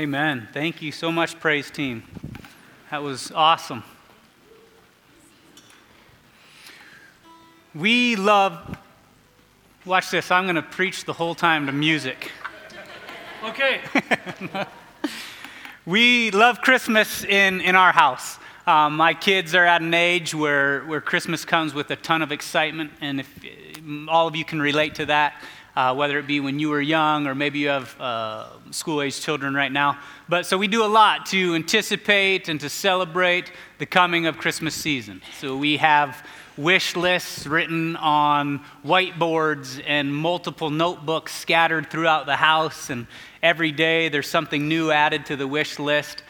Amen. Thank you so much, praise team. That was awesome. We love, watch this, I'm going to preach the whole time to music. Okay. We love Christmas in our house. My kids are at an age where Christmas comes with a ton of excitement, and if all of you can relate to that, whether it be when you were young or maybe you have school-aged children right now. But so we do a lot to anticipate and to celebrate the coming of Christmas season. So we have wish lists written on whiteboards and multiple notebooks scattered throughout the house, and every day there's something new added to the wish list.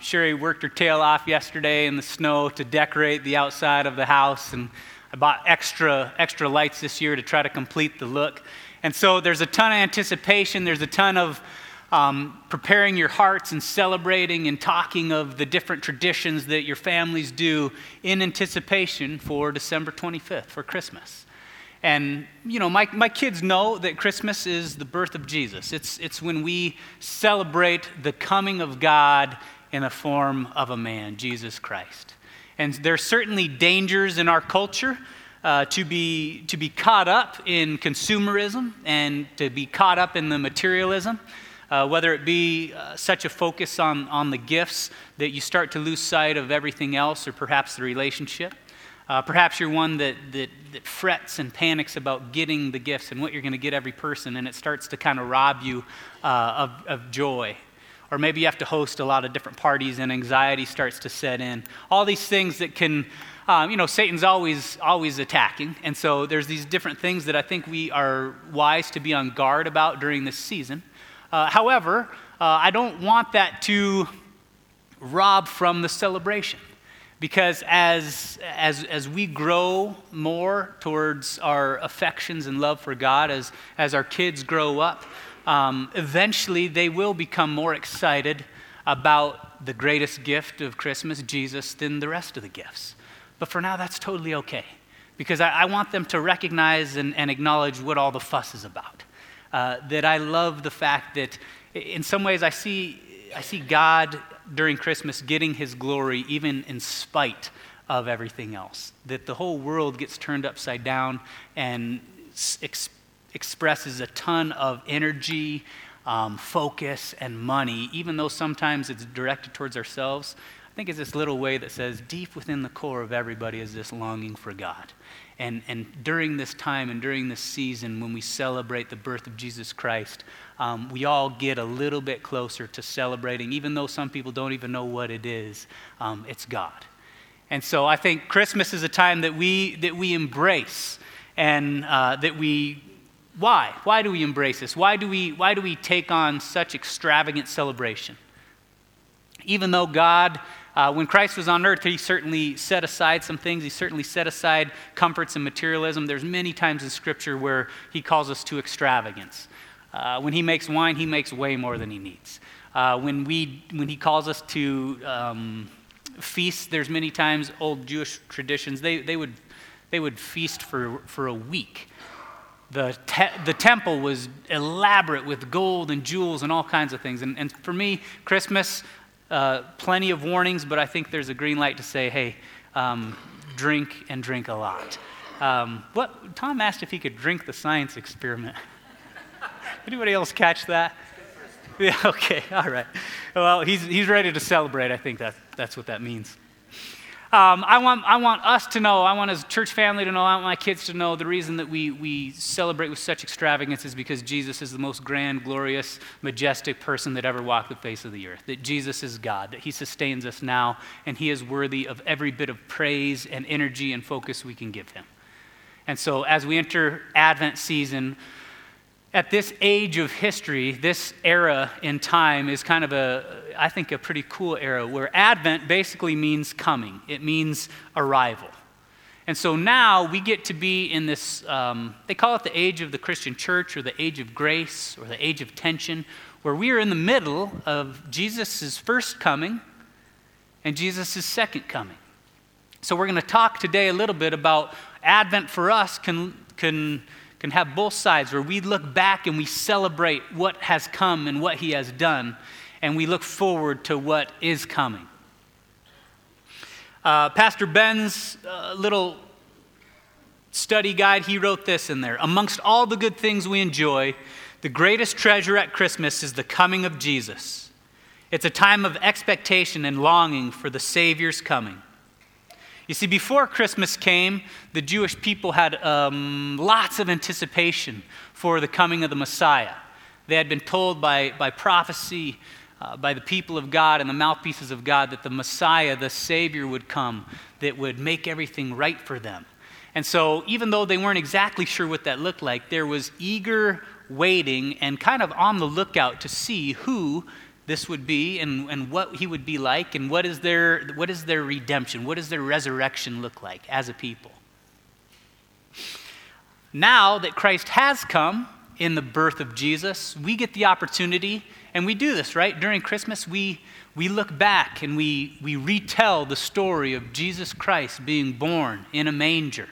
Sherry worked her tail off yesterday in the snow to decorate the outside of the house, and I bought extra lights this year to try to complete the look. And so there's a ton of anticipation. There's a ton of preparing your hearts and celebrating and talking of the different traditions that your families do in anticipation for December 25th, for Christmas. And, you know, my kids know that Christmas is the birth of Jesus. It's when we celebrate the coming of God in the form of a man, Jesus Christ. And there's certainly dangers in our culture to be caught up in consumerism and to be caught up in the materialism, whether it be such a focus on the gifts that you start to lose sight of everything else, or perhaps the relationship. Perhaps you're one that frets and panics about getting the gifts and what you're going to get every person, and it starts to kind of rob you of joy. Or maybe you have to host a lot of different parties and anxiety starts to set in. All these things that can, Satan's always attacking. And so there's these different things that I think we are wise to be on guard about during this season. However, I don't want that to rob from the celebration. Because as we grow more towards our affections and love for God, as our kids grow up, eventually they will become more excited about the greatest gift of Christmas, Jesus, than the rest of the gifts. But for now, that's totally okay, because I want them to recognize and acknowledge what all the fuss is about. That I love the fact that in some ways I see God during Christmas getting his glory even in spite of everything else. That the whole world gets turned upside down and expresses a ton of energy, focus, and money, even though sometimes it's directed towards ourselves. I think it's this little way that says, deep within the core of everybody is this longing for God. And during this time and during this season, when we celebrate the birth of Jesus Christ, we all get a little bit closer to celebrating, even though some people don't even know what it is. It's God. And so I think Christmas is a time that we embrace, and that we. Why? Why do we embrace this? Why do we take on such extravagant celebration? Even though God, when Christ was on earth, he certainly set aside some things. He certainly set aside comforts and materialism. There's many times in Scripture where he calls us to extravagance. When he makes wine, he makes way more than he needs. When he calls us to feasts, there's many times old Jewish traditions. They would feast for a week. The temple was elaborate with gold and jewels and all kinds of things. And for me, Christmas, plenty of warnings, but I think there's a green light to say, hey, drink and drink a lot. What Tom asked if he could drink the science experiment. Anybody else catch that? Yeah, okay, all right. Well, he's ready to celebrate. I think that's what that means. I want us to know, I want his church family to know, I want my kids to know the reason that we celebrate with such extravagance is because Jesus is the most grand, glorious, majestic person that ever walked the face of the earth. That Jesus is God, that he sustains us now, and he is worthy of every bit of praise and energy and focus we can give him. And so as we enter Advent season, at this age of history, this era in time is kind of I think a pretty cool era where Advent basically means coming. It means arrival. And so now we get to be in this, they call it the age of the Christian church, or the age of grace, or the age of tension, where we are in the middle of Jesus' first coming and Jesus' second coming. So we're going to talk today a little bit about Advent for us can have both sides, where we look back and we celebrate what has come and what he has done. and we look forward to what is coming. Pastor Ben's little study guide, he wrote this in there. Amongst all the good things we enjoy, the greatest treasure at Christmas is the coming of Jesus. It's a time of expectation and longing for the Savior's coming. You see, before Christmas came, the Jewish people had lots of anticipation for the coming of the Messiah. They had been told by prophecy, by the people of God and the mouthpieces of God, that the Messiah, the Savior, would come, that would make everything right for them. And so even though they weren't exactly sure what that looked like, there was eager waiting and kind of on the lookout to see who this would be and what he would be like and what is their redemption, what does their resurrection look like as a people. Now that Christ has come in the birth of Jesus, we get the opportunity. And we do this, right? During Christmas, we look back and we retell the story of Jesus Christ being born in a manger,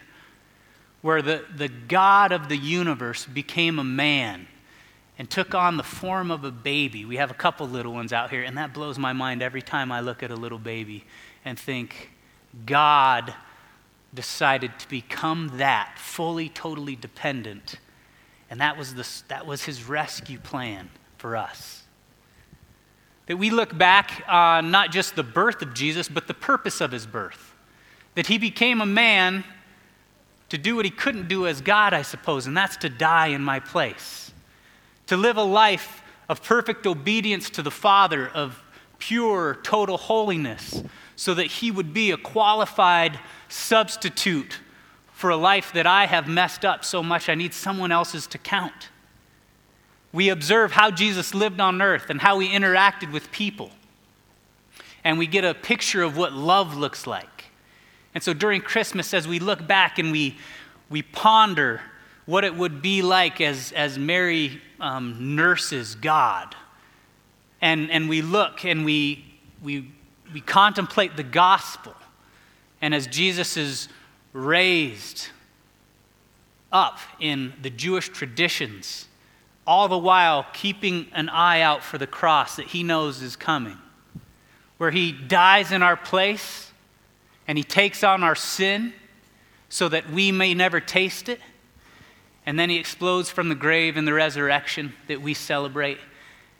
where the God of the universe became a man and took on the form of a baby. We have a couple little ones out here, and that blows my mind every time I look at a little baby and think, God decided to become that, fully, totally dependent. And that was his rescue plan for us. That we look back on not just the birth of Jesus, but the purpose of his birth. That he became a man to do what he couldn't do as God, I suppose, and that's to die in my place. To live a life of perfect obedience to the Father, of pure, total holiness, so that he would be a qualified substitute for a life that I have messed up so much I need someone else's to count. We observe how Jesus lived on earth and how he interacted with people. And we get a picture of what love looks like. And so during Christmas, as we look back and we ponder what it would be like as Mary nurses God. And we look and we contemplate the gospel. And as Jesus is raised up in the Jewish traditions, all the while keeping an eye out for the cross that he knows is coming, where he dies in our place and he takes on our sin so that we may never taste it. And then he explodes from the grave in the resurrection that we celebrate.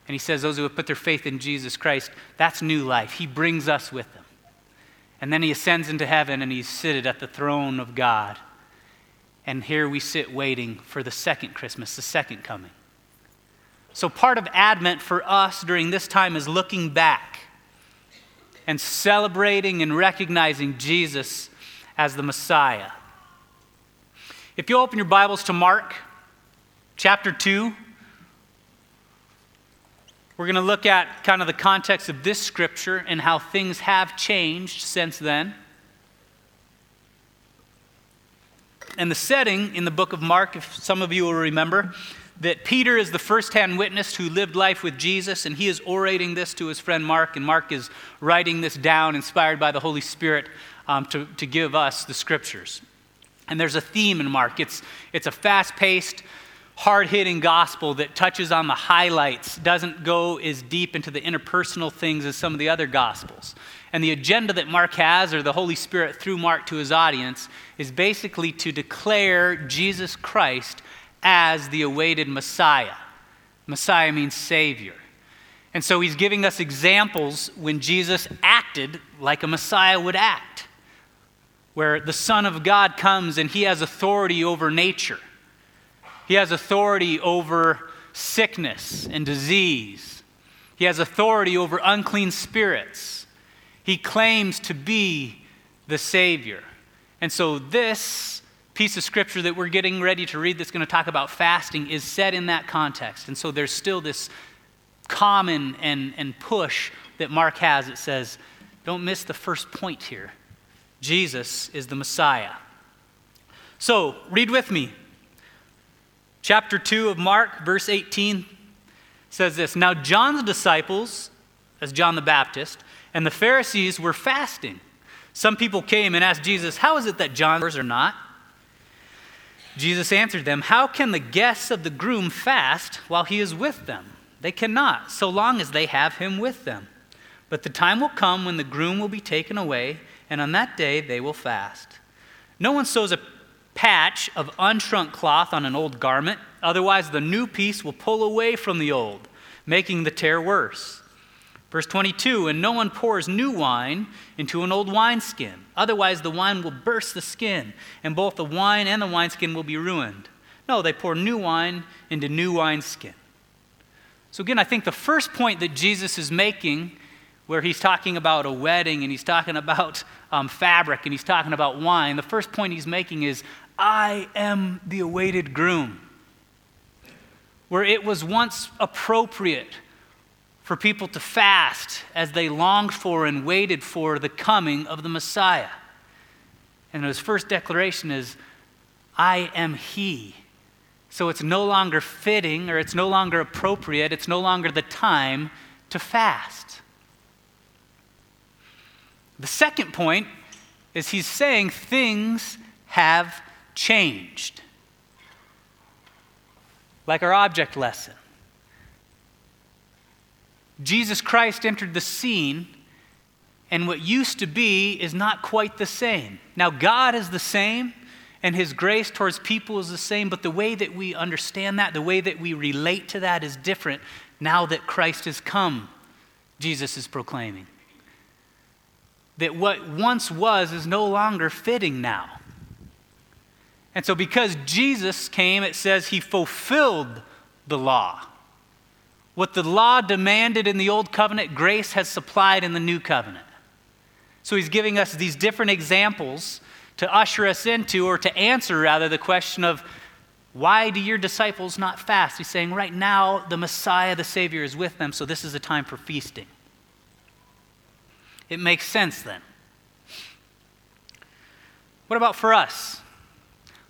And he says, those who have put their faith in Jesus Christ, that's new life. He brings us with him. And then he ascends into heaven and he's seated at the throne of God. And here we sit waiting for the second Christmas, the second coming. So part of Advent for us during this time is looking back and celebrating and recognizing Jesus as the Messiah. If you open your Bibles to Mark chapter 2, we're going to look at kind of the context of this scripture and how things have changed since then. And the setting in the book of Mark, if some of you will remember, that Peter is the first-hand witness who lived life with Jesus, and he is orating this to his friend Mark, and Mark is writing this down, inspired by the Holy Spirit, to give us the scriptures. And there's a theme in Mark. It's a fast-paced, hard-hitting gospel that touches on the highlights, doesn't go as deep into the interpersonal things as some of the other gospels. And the agenda that Mark has, or the Holy Spirit through Mark to his audience, is basically to declare Jesus Christ as the awaited Messiah. Messiah means Savior. And so he's giving us examples when Jesus acted like a Messiah would act, where the Son of God comes and he has authority over nature. He has authority over sickness and disease. He has authority over unclean spirits. He claims to be the Savior. And so this piece of scripture that we're getting ready to read that's going to talk about fasting is set in that context. And so there's still this common and push that Mark has. It says, don't miss the first point here. Jesus is the Messiah. So read with me. Chapter 2 of Mark, verse 18 says this. Now John's disciples, as John the Baptist, and the Pharisees were fasting. Some people came and asked Jesus, how is it that John's are not? Jesus answered them, how can the guests of the groom fast while he is with them? They cannot, so long as they have him with them. But the time will come when the groom will be taken away, and on that day they will fast. No one sews a patch of unshrunk cloth on an old garment, otherwise the new piece will pull away from the old, making the tear worse. Verse 22, and no one pours new wine into an old wineskin, otherwise the wine will burst the skin, and both the wine and the wineskin will be ruined. No, they pour new wine into new wineskin. So again, I think the first point that Jesus is making, where he's talking about a wedding and he's talking about fabric and he's talking about wine, the first point he's making is, I am the awaited groom. Where it was once appropriate for people to fast as they longed for and waited for the coming of the Messiah. And his first declaration is, I am he. So it's no longer fitting, or it's no longer appropriate, it's no longer the time to fast. The second point is he's saying things have changed. Like our object lesson. Jesus Christ entered the scene, and what used to be is not quite the same. Now, God is the same, and his grace towards people is the same, but the way that we understand that, the way that we relate to that is different now that Christ has come, Jesus is proclaiming. That what once was is no longer fitting now. And so because Jesus came, it says he fulfilled the law. What the law demanded in the old covenant, grace has supplied in the new covenant. So he's giving us these different examples to usher us into, or to answer rather, the question of why do your disciples not fast? He's saying right now the Messiah, the Savior, is with them, so this is a time for feasting. It makes sense then. What about for us?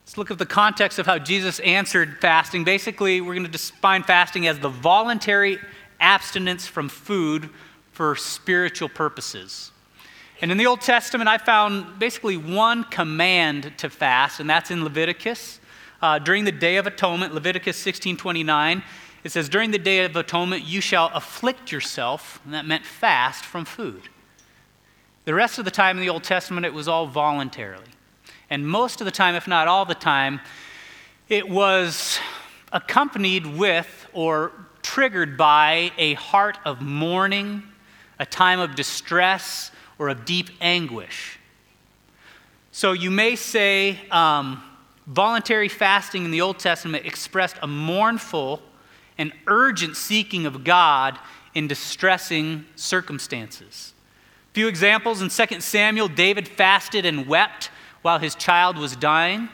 Let's look at the context of how Jesus answered fasting. Basically, we're going to define fasting as the voluntary abstinence from food for spiritual purposes. And in the Old Testament, I found basically one command to fast, and that's in Leviticus. During the Day of Atonement, Leviticus 16:29, it says, during the Day of Atonement, you shall afflict yourself, and that meant fast from food. The rest of the time in the Old Testament, it was all voluntarily. And most of the time, if not all the time, it was accompanied with or triggered by a heart of mourning, a time of distress, or of deep anguish. So you may say voluntary fasting in the Old Testament expressed a mournful and urgent seeking of God in distressing circumstances. A few examples in 2 Samuel, David fasted and wept while his child was dying.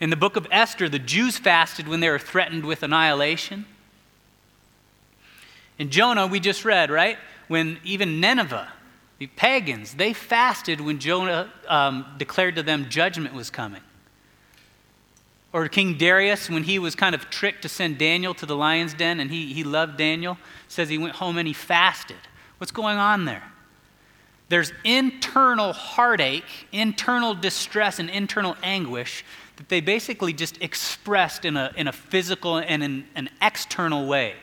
In the book of Esther, the Jews fasted when they were threatened with annihilation. In Jonah, we just read, right? When even Nineveh, the pagans, they fasted when Jonah declared to them judgment was coming. Or King Darius, when he was kind of tricked to send Daniel to the lion's den, and he loved Daniel, says he went home and he fasted. What's going on there? There's internal heartache, internal distress, and internal anguish that they basically just expressed in a physical and in an external way.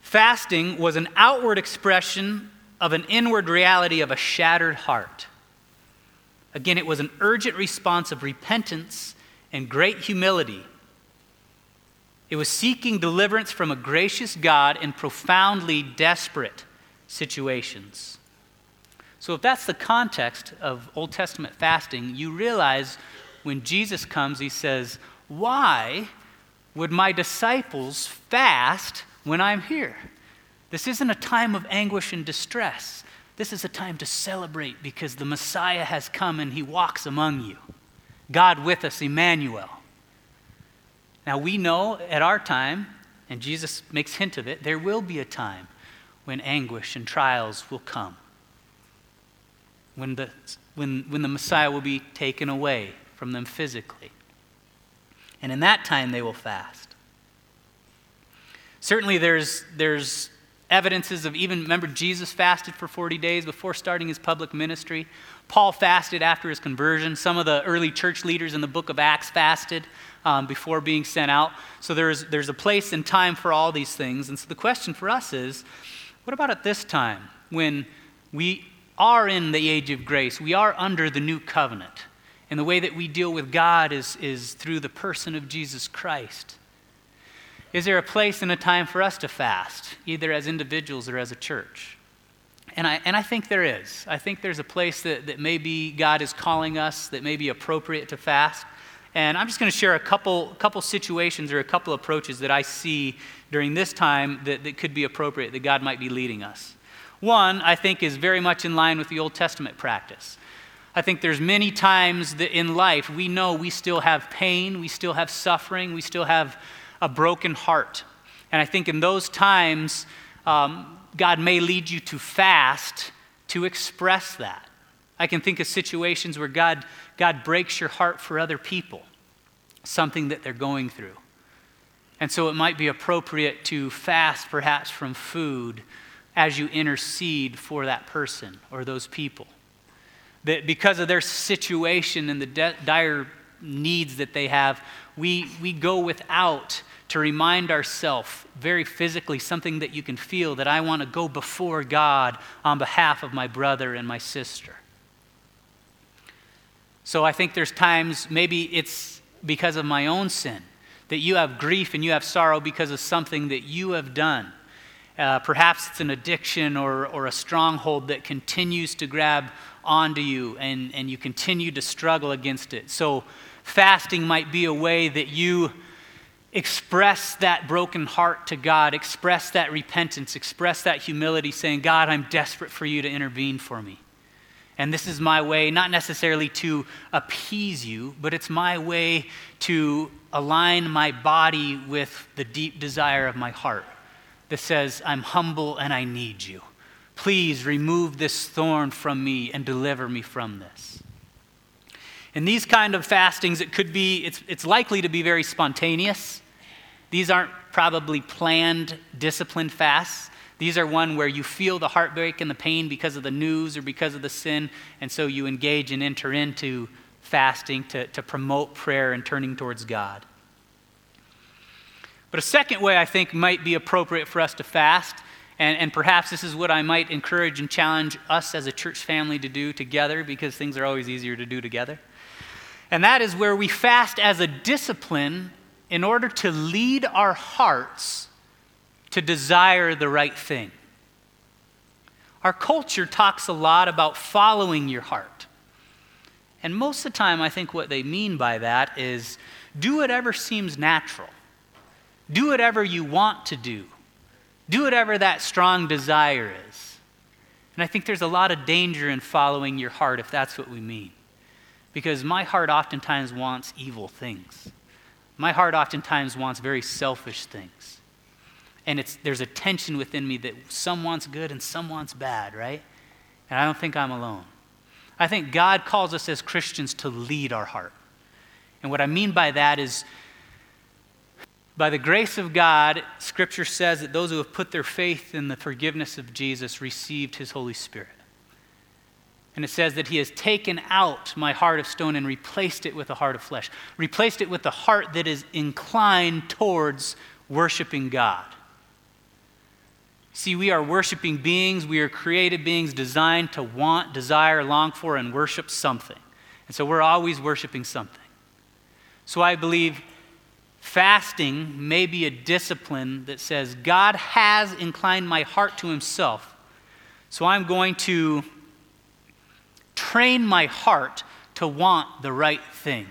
Fasting was an outward expression of an inward reality of a shattered heart. Again, it was an urgent response of repentance and great humility. It was seeking deliverance from a gracious God in profoundly desperate situations. So if that's the context of Old Testament fasting, you realize when Jesus comes, he says, why would my disciples fast when I'm here? This isn't a time of anguish and distress. This is a time to celebrate because the Messiah has come and he walks among you. God with us, Emmanuel. Now we know at our time, and Jesus makes hint of it, there will be a time when anguish and trials will come. When the Messiah will be taken away from them physically. And in that time they will fast. Certainly there's evidences of even, remember, Jesus fasted for 40 days before starting his public ministry. Paul fasted after his conversion. Some of the early church leaders in the book of Acts fasted before being sent out. So there's a place and time for all these things. And so the question for us is, what about at this time when we are in the age of grace? We are under the new covenant. And the way that we deal with God is through the person of Jesus Christ. Is there a place and a time for us to fast, either as individuals or as a church? And I think there is. I think there's a place that maybe God is calling us, that may be appropriate to fast. And I'm just going to share a couple situations or a couple approaches that I see during this time that could be appropriate, that God might be leading us. One, I think, is very much in line with the Old Testament practice. I think there's many times that in life we know we still have pain, we still have suffering, we still have a broken heart. And I think in those times, God may lead you to fast to express that. I can think of situations where God breaks your heart for other people, something that they're going through. And so it might be appropriate to fast perhaps from food as you intercede for that person or those people. That because of their situation and the dire needs that they have, we go without to remind ourselves very physically, something that you can feel, that I want to go before God on behalf of my brother and my sister. So I think there's times, maybe it's because of my own sin, that you have grief and you have sorrow because of something that you have done. Perhaps it's an addiction or a stronghold that continues to grab onto you and you continue to struggle against it. So fasting might be a way that you express that broken heart to God, express that repentance, express that humility, saying, God, I'm desperate for you to intervene for me. And this is my way, not necessarily to appease you, but it's my way to align my body with the deep desire of my heart. That says, I'm humble and I need you. Please remove this thorn from me and deliver me from this. In these kind of fastings, it's likely to be very spontaneous. These aren't probably planned, disciplined fasts. These are one where you feel the heartbreak and the pain because of the news or because of the sin, and so you engage and enter into fasting to promote prayer and turning towards God. But a second way I think might be appropriate for us to fast, and perhaps this is what I might encourage and challenge us as a church family to do together, because things are always easier to do together. And that is where we fast as a discipline in order to lead our hearts to desire the right thing. Our culture talks a lot about following your heart. And most of the time I think what they mean by that is do whatever seems natural. Do whatever you want to do. Do whatever that strong desire is. And I think there's a lot of danger in following your heart if that's what we mean. Because my heart oftentimes wants evil things. My heart oftentimes wants very selfish things. And there's a tension within me that some wants good and some wants bad, right? And I don't think I'm alone. I think God calls us as Christians to lead our heart. And what I mean by that is, by the grace of God, Scripture says that those who have put their faith in the forgiveness of Jesus received his Holy Spirit. And it says that he has taken out my heart of stone and replaced it with a heart of flesh, replaced it with the heart that is inclined towards worshiping God. See, we are worshiping beings, we are created beings designed to want, desire, long for, and worship something. And so we're always worshiping something. So I believe fasting may be a discipline that says, God has inclined my heart to himself, so I'm going to train my heart to want the right thing.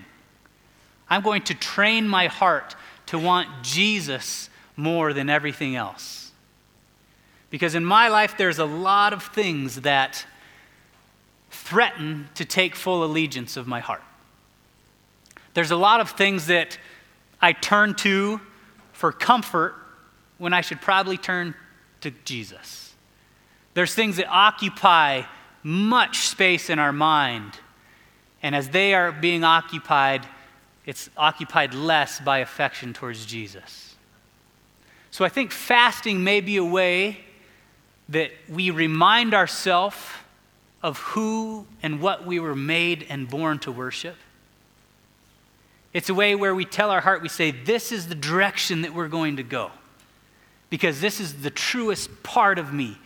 I'm going to train my heart to want Jesus more than everything else. Because in my life, there's a lot of things that threaten to take full allegiance of my heart. There's a lot of things that I turn to for comfort when I should probably turn to Jesus. There's things that occupy much space in our mind, and as they are being occupied, it's occupied less by affection towards Jesus. So I think fasting may be a way that we remind ourselves of who and what we were made and born to worship. It's a way where we tell our heart, we say, this is the direction that we're going to go, because this is the truest part of me.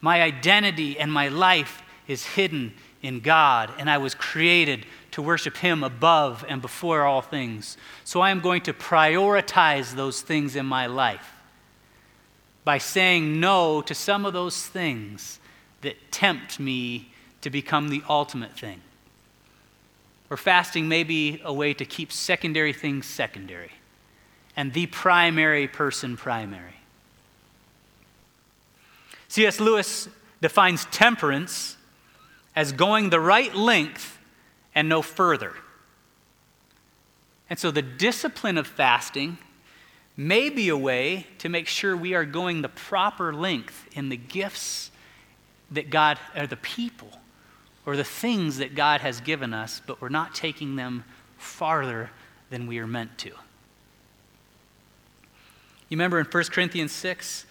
My identity and my life is hidden in God, and I was created to worship Him above and before all things. So I am going to prioritize those things in my life by saying no to some of those things that tempt me to become the ultimate thing. Or fasting may be a way to keep secondary things secondary and the primary person primary. C.S. Lewis defines temperance as going the right length and no further. And so the discipline of fasting may be a way to make sure we are going the proper length in the gifts that God, or the people, or the things that God has given us, but we're not taking them farther than we are meant to. You remember in 1 Corinthians 6,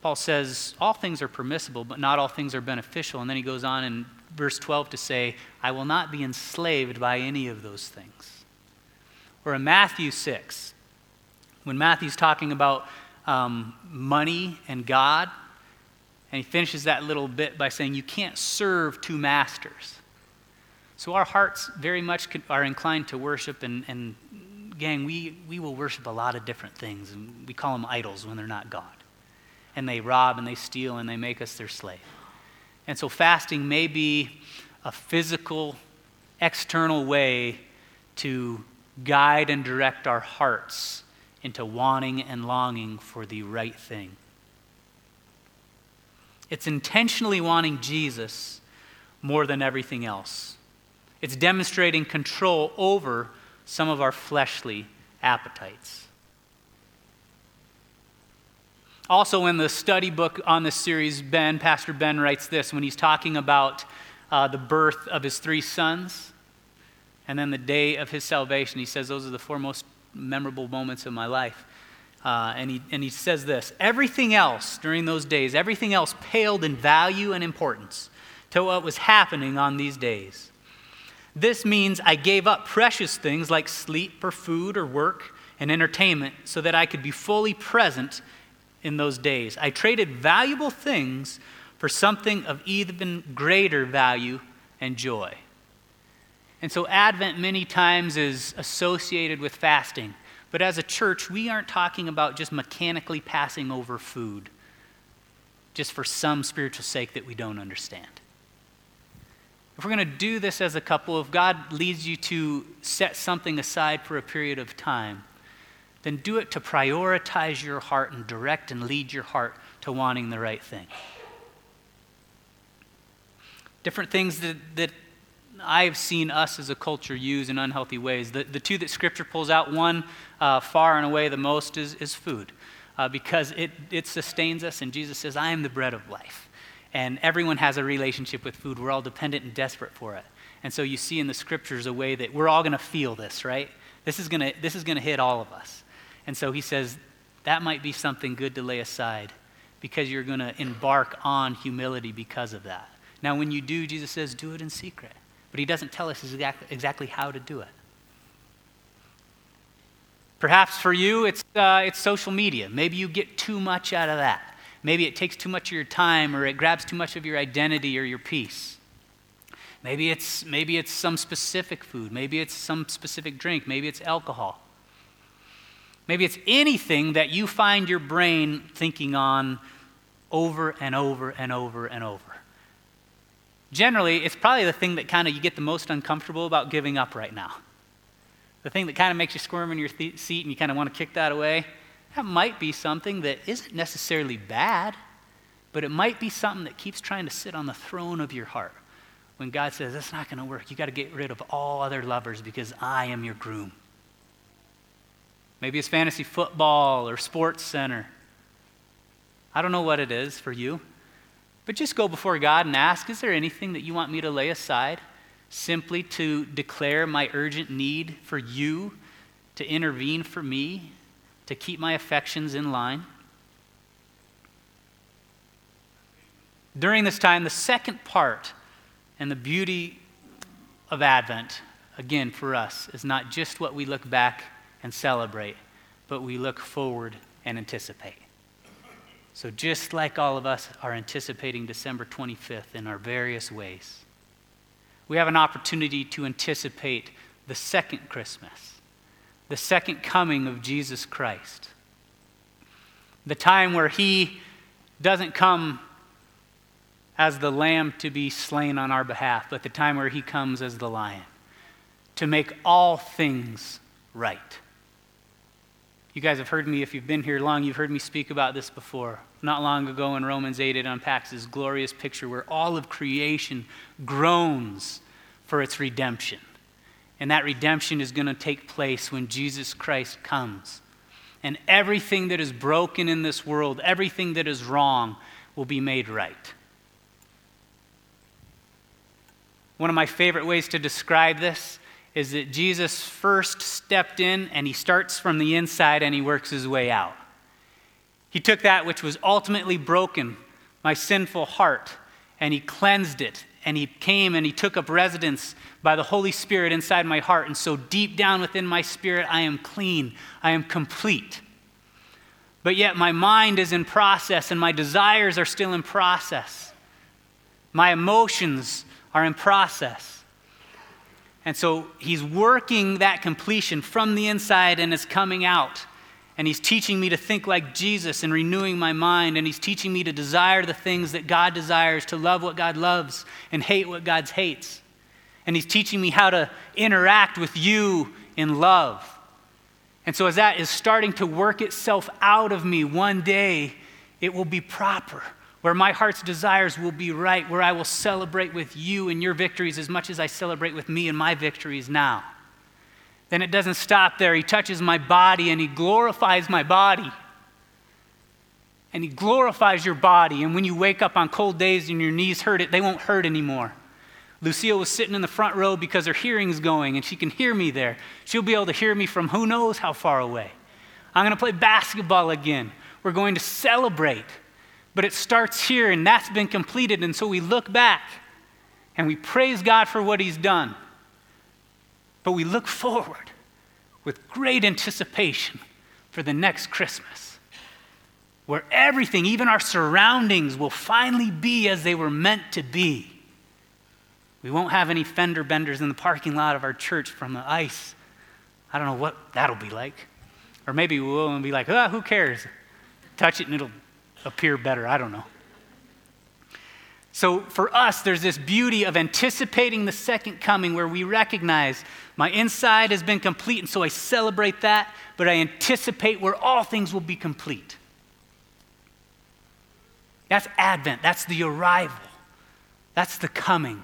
Paul says, all things are permissible, but not all things are beneficial. And then he goes on in verse 12 to say, I will not be enslaved by any of those things. Or in Matthew 6, when Matthew's talking about money and God, and he finishes that little bit by saying, you can't serve two masters. So our hearts very much are inclined to worship, and gang, we will worship a lot of different things, and we call them idols when they're not God. And they rob and they steal and they make us their slave. And so fasting may be a physical, external way to guide and direct our hearts into wanting and longing for the right thing. It's intentionally wanting Jesus more than everything else. It's demonstrating control over some of our fleshly appetites. Also in the study book on this series, Pastor Ben writes this when he's talking about the birth of his three sons and then the day of his salvation. He says, those are the four most memorable moments of my life. And he says this, everything else during those days, everything else paled in value and importance to what was happening on these days. This means I gave up precious things like sleep or food or work and entertainment so that I could be fully present in those days. I traded valuable things for something of even greater value and joy. And so Advent many times is associated with fasting. But as a church, we aren't talking about just mechanically passing over food just for some spiritual sake that we don't understand. If we're going to do this as a couple, if God leads you to set something aside for a period of time, then do it to prioritize your heart and direct and lead your heart to wanting the right thing. Different things that I've seen us as a culture use in unhealthy ways. The two that Scripture pulls out, one far and away the most is food, because it sustains us, and Jesus says, I am the bread of life. And everyone has a relationship with food. We're all dependent and desperate for it. And so you see in the Scriptures a way that we're all going to feel this, right? This is going to hit all of us. And so he says, that might be something good to lay aside because you're going to embark on humility because of that. Now, when you do, Jesus says, do it in secret. But he doesn't tell us exactly how to do it. Perhaps for you, it's social media. Maybe you get too much out of that. Maybe it takes too much of your time, or it grabs too much of your identity or your peace. Maybe it's some specific food. Maybe it's some specific drink. Maybe it's alcohol. Maybe it's anything that you find your brain thinking on over and over and over and over. Generally, it's probably the thing that kind of you get the most uncomfortable about giving up right now. The thing that kind of makes you squirm in your seat and you kind of want to kick that away. That might be something that isn't necessarily bad, but it might be something that keeps trying to sit on the throne of your heart. When God says, that's not going to work, you got to get rid of all other lovers because I am your groom. Maybe it's fantasy football or sports center. I don't know what it is for you, but just go before God and ask, is there anything that you want me to lay aside simply to declare my urgent need for you to intervene for me, to keep my affections in line? during this time, the second part and the beauty of Advent, again, for us, is not just what we look back and celebrate, but we look forward and anticipate. So just like all of us are anticipating December 25th in our various ways, we have an opportunity to anticipate the second Christmas, the second coming of Jesus Christ, the time where he doesn't come as the lamb to be slain on our behalf, but the time where he comes as the lion to make all things right. You guys have heard me, if you've been here long, you've heard me speak about this before. Not long ago in Romans 8, it unpacks this glorious picture where all of creation groans for its redemption. And that redemption is going to take place when Jesus Christ comes. And everything that is broken in this world, everything that is wrong, will be made right. One of my favorite ways to describe this is that Jesus first stepped in, and he starts from the inside and he works his way out. He took that which was ultimately broken, my sinful heart, and he cleansed it, and he came and he took up residence by the Holy Spirit inside my heart. And so deep down within my spirit, I am clean, I am complete. But yet my mind is in process and my desires are still in process. My emotions are in process. And so he's working that completion from the inside and is coming out. And he's teaching me to think like Jesus and renewing my mind. And he's teaching me to desire the things that God desires, to love what God loves and hate what God hates. And he's teaching me how to interact with you in love. And so as that is starting to work itself out of me, one day it will be proper, where my heart's desires will be right, where I will celebrate with you and your victories as much as I celebrate with me and my victories now. Then it doesn't stop there. He touches my body and he glorifies my body. And he glorifies your body. And when you wake up on cold days and your knees hurt, they won't hurt anymore. Lucille was sitting in the front row because her hearing's going and she can hear me there. She'll be able to hear me from who knows how far away. I'm going to play basketball again. We're going to celebrate. But it starts here, and that's been completed. And so we look back and we praise God for what he's done. But we look forward with great anticipation for the next Christmas, where everything, even our surroundings, will finally be as they were meant to be. We won't have any fender benders in the parking lot of our church from the ice. I don't know what that'll be like. Or maybe we will and be like, who cares? Touch it and it'll appear better, I don't know. So for us, there's this beauty of anticipating the second coming where we recognize my inside has been complete, and so I celebrate that, but I anticipate where all things will be complete. That's Advent. That's the arrival. That's the coming.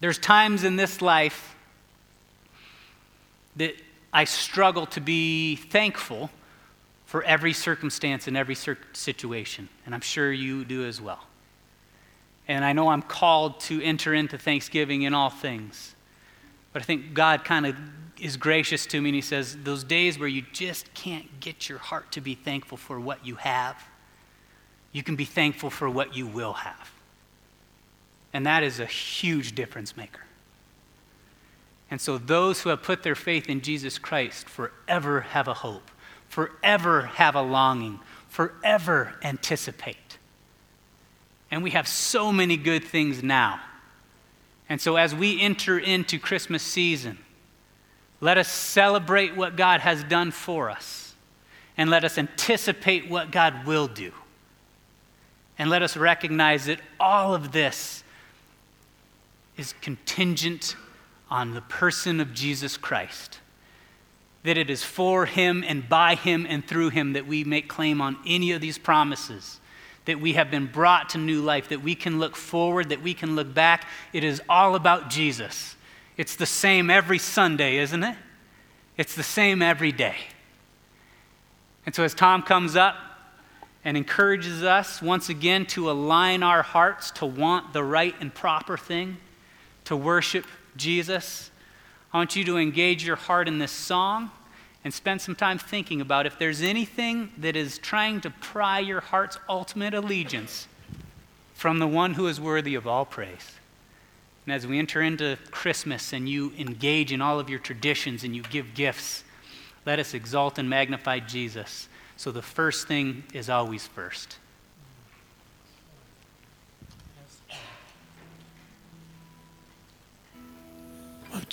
There's times in this life that I struggle to be thankful for every circumstance and every situation, and I'm sure you do as well. And I know I'm called to enter into thanksgiving in all things, but I think God kind of is gracious to me, and he says, those days where you just can't get your heart to be thankful for what you have, you can be thankful for what you will have. And that is a huge difference maker. And so those who have put their faith in Jesus Christ forever have a hope, forever have a longing, forever anticipate. And we have so many good things now. And so as we enter into Christmas season, let us celebrate what God has done for us, and let us anticipate what God will do. And let us recognize that all of this is contingent on the person of Jesus Christ, that it is for him and by him and through him that we make claim on any of these promises, that we have been brought to new life, that we can look forward, that we can look back. It is all about Jesus. It's the same every Sunday, isn't it? It's the same every day. And so as Tom comes up and encourages us once again to align our hearts to want the right and proper thing, to worship Jesus, I want you to engage your heart in this song and spend some time thinking about if there's anything that is trying to pry your heart's ultimate allegiance from the one who is worthy of all praise. And as we enter into Christmas and you engage in all of your traditions and you give gifts, let us exalt and magnify Jesus. So the first thing is always first.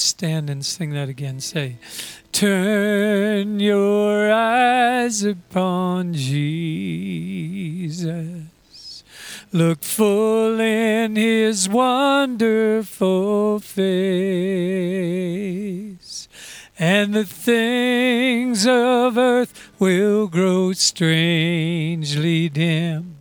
Stand and sing that again. Say, turn your eyes upon Jesus. Look full in his wonderful face, and the things of earth will grow strangely dim